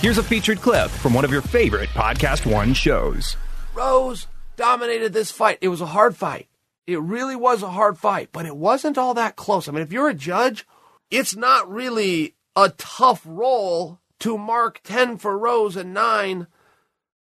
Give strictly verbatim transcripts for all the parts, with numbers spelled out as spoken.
Here's a featured clip from one of your favorite Podcast One shows. Rose dominated this fight. It was a hard fight. It really was a hard fight, but it wasn't all that close. I mean, if you're a judge, it's not really a tough role to mark ten for Rose and nine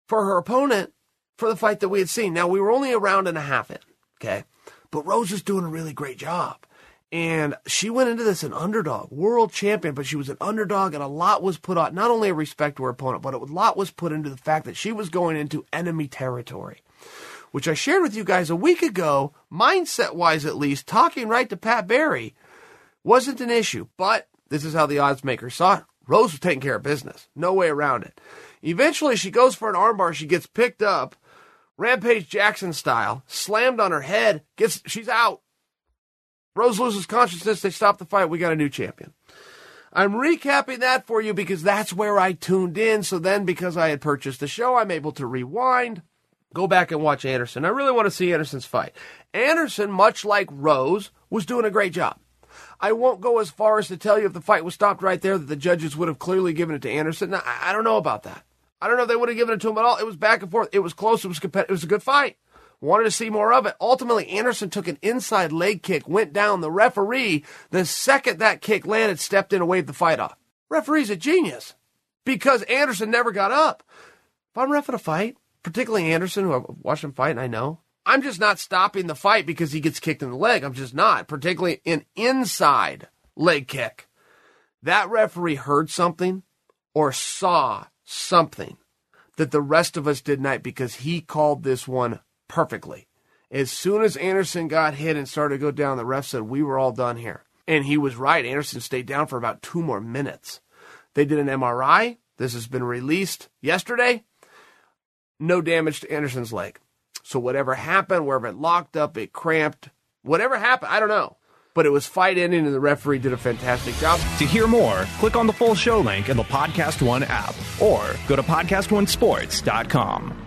for her opponent for the fight that we had seen. Now, we were only a round and a half in, okay? But Rose is doing a really great job. And she went into this an underdog, world champion, but she was an underdog, and a lot was put on, not only a respect to her opponent, but a lot was put into the fact that she was going into enemy territory, which I shared with you guys a week ago, mindset-wise at least, talking right to Pat Barry wasn't an issue. But this is how the odds maker saw it. Rose was taking care of business. No way around it. Eventually, she goes for an armbar. She gets picked up, Rampage Jackson style, slammed on her head. Gets She's out. Rose loses consciousness. They stop the fight. We got a new champion. I'm recapping that for you because that's where I tuned in. So then because I had purchased the show, I'm able to rewind, go back and watch Anderson. I really want to see Anderson's fight. Anderson, much like Rose, was doing a great job. I won't go as far as to tell you if the fight was stopped right there that the judges would have clearly given it to Anderson. Now, I don't know about that. I don't know if they would have given it to him at all. It was back and forth. It was close. It was competitive. It was a good fight. Wanted to see more of it. Ultimately, Anderson took an inside leg kick, went down. The referee, the second that kick landed, stepped in and waved the fight off. Referee's a genius because Anderson never got up. If I'm reffing a fight, particularly Anderson, who I've watched him fight and I know, I'm just not stopping the fight because he gets kicked in the leg. I'm just not, particularly an inside leg kick. That referee heard something or saw something that the rest of us did not because he called this one perfectly. As soon as Anderson got hit and started to go down, the ref said, we were all done here. And he was right. Anderson stayed down for about two more minutes. They did an M R I. This has been released yesterday. No damage to Anderson's leg. So whatever happened, wherever it locked up, it cramped, whatever happened, I don't know. But it was fight ending and the referee did a fantastic job. To hear more, click on the full show link in the Podcast One app or go to Podcast One Sports dot com.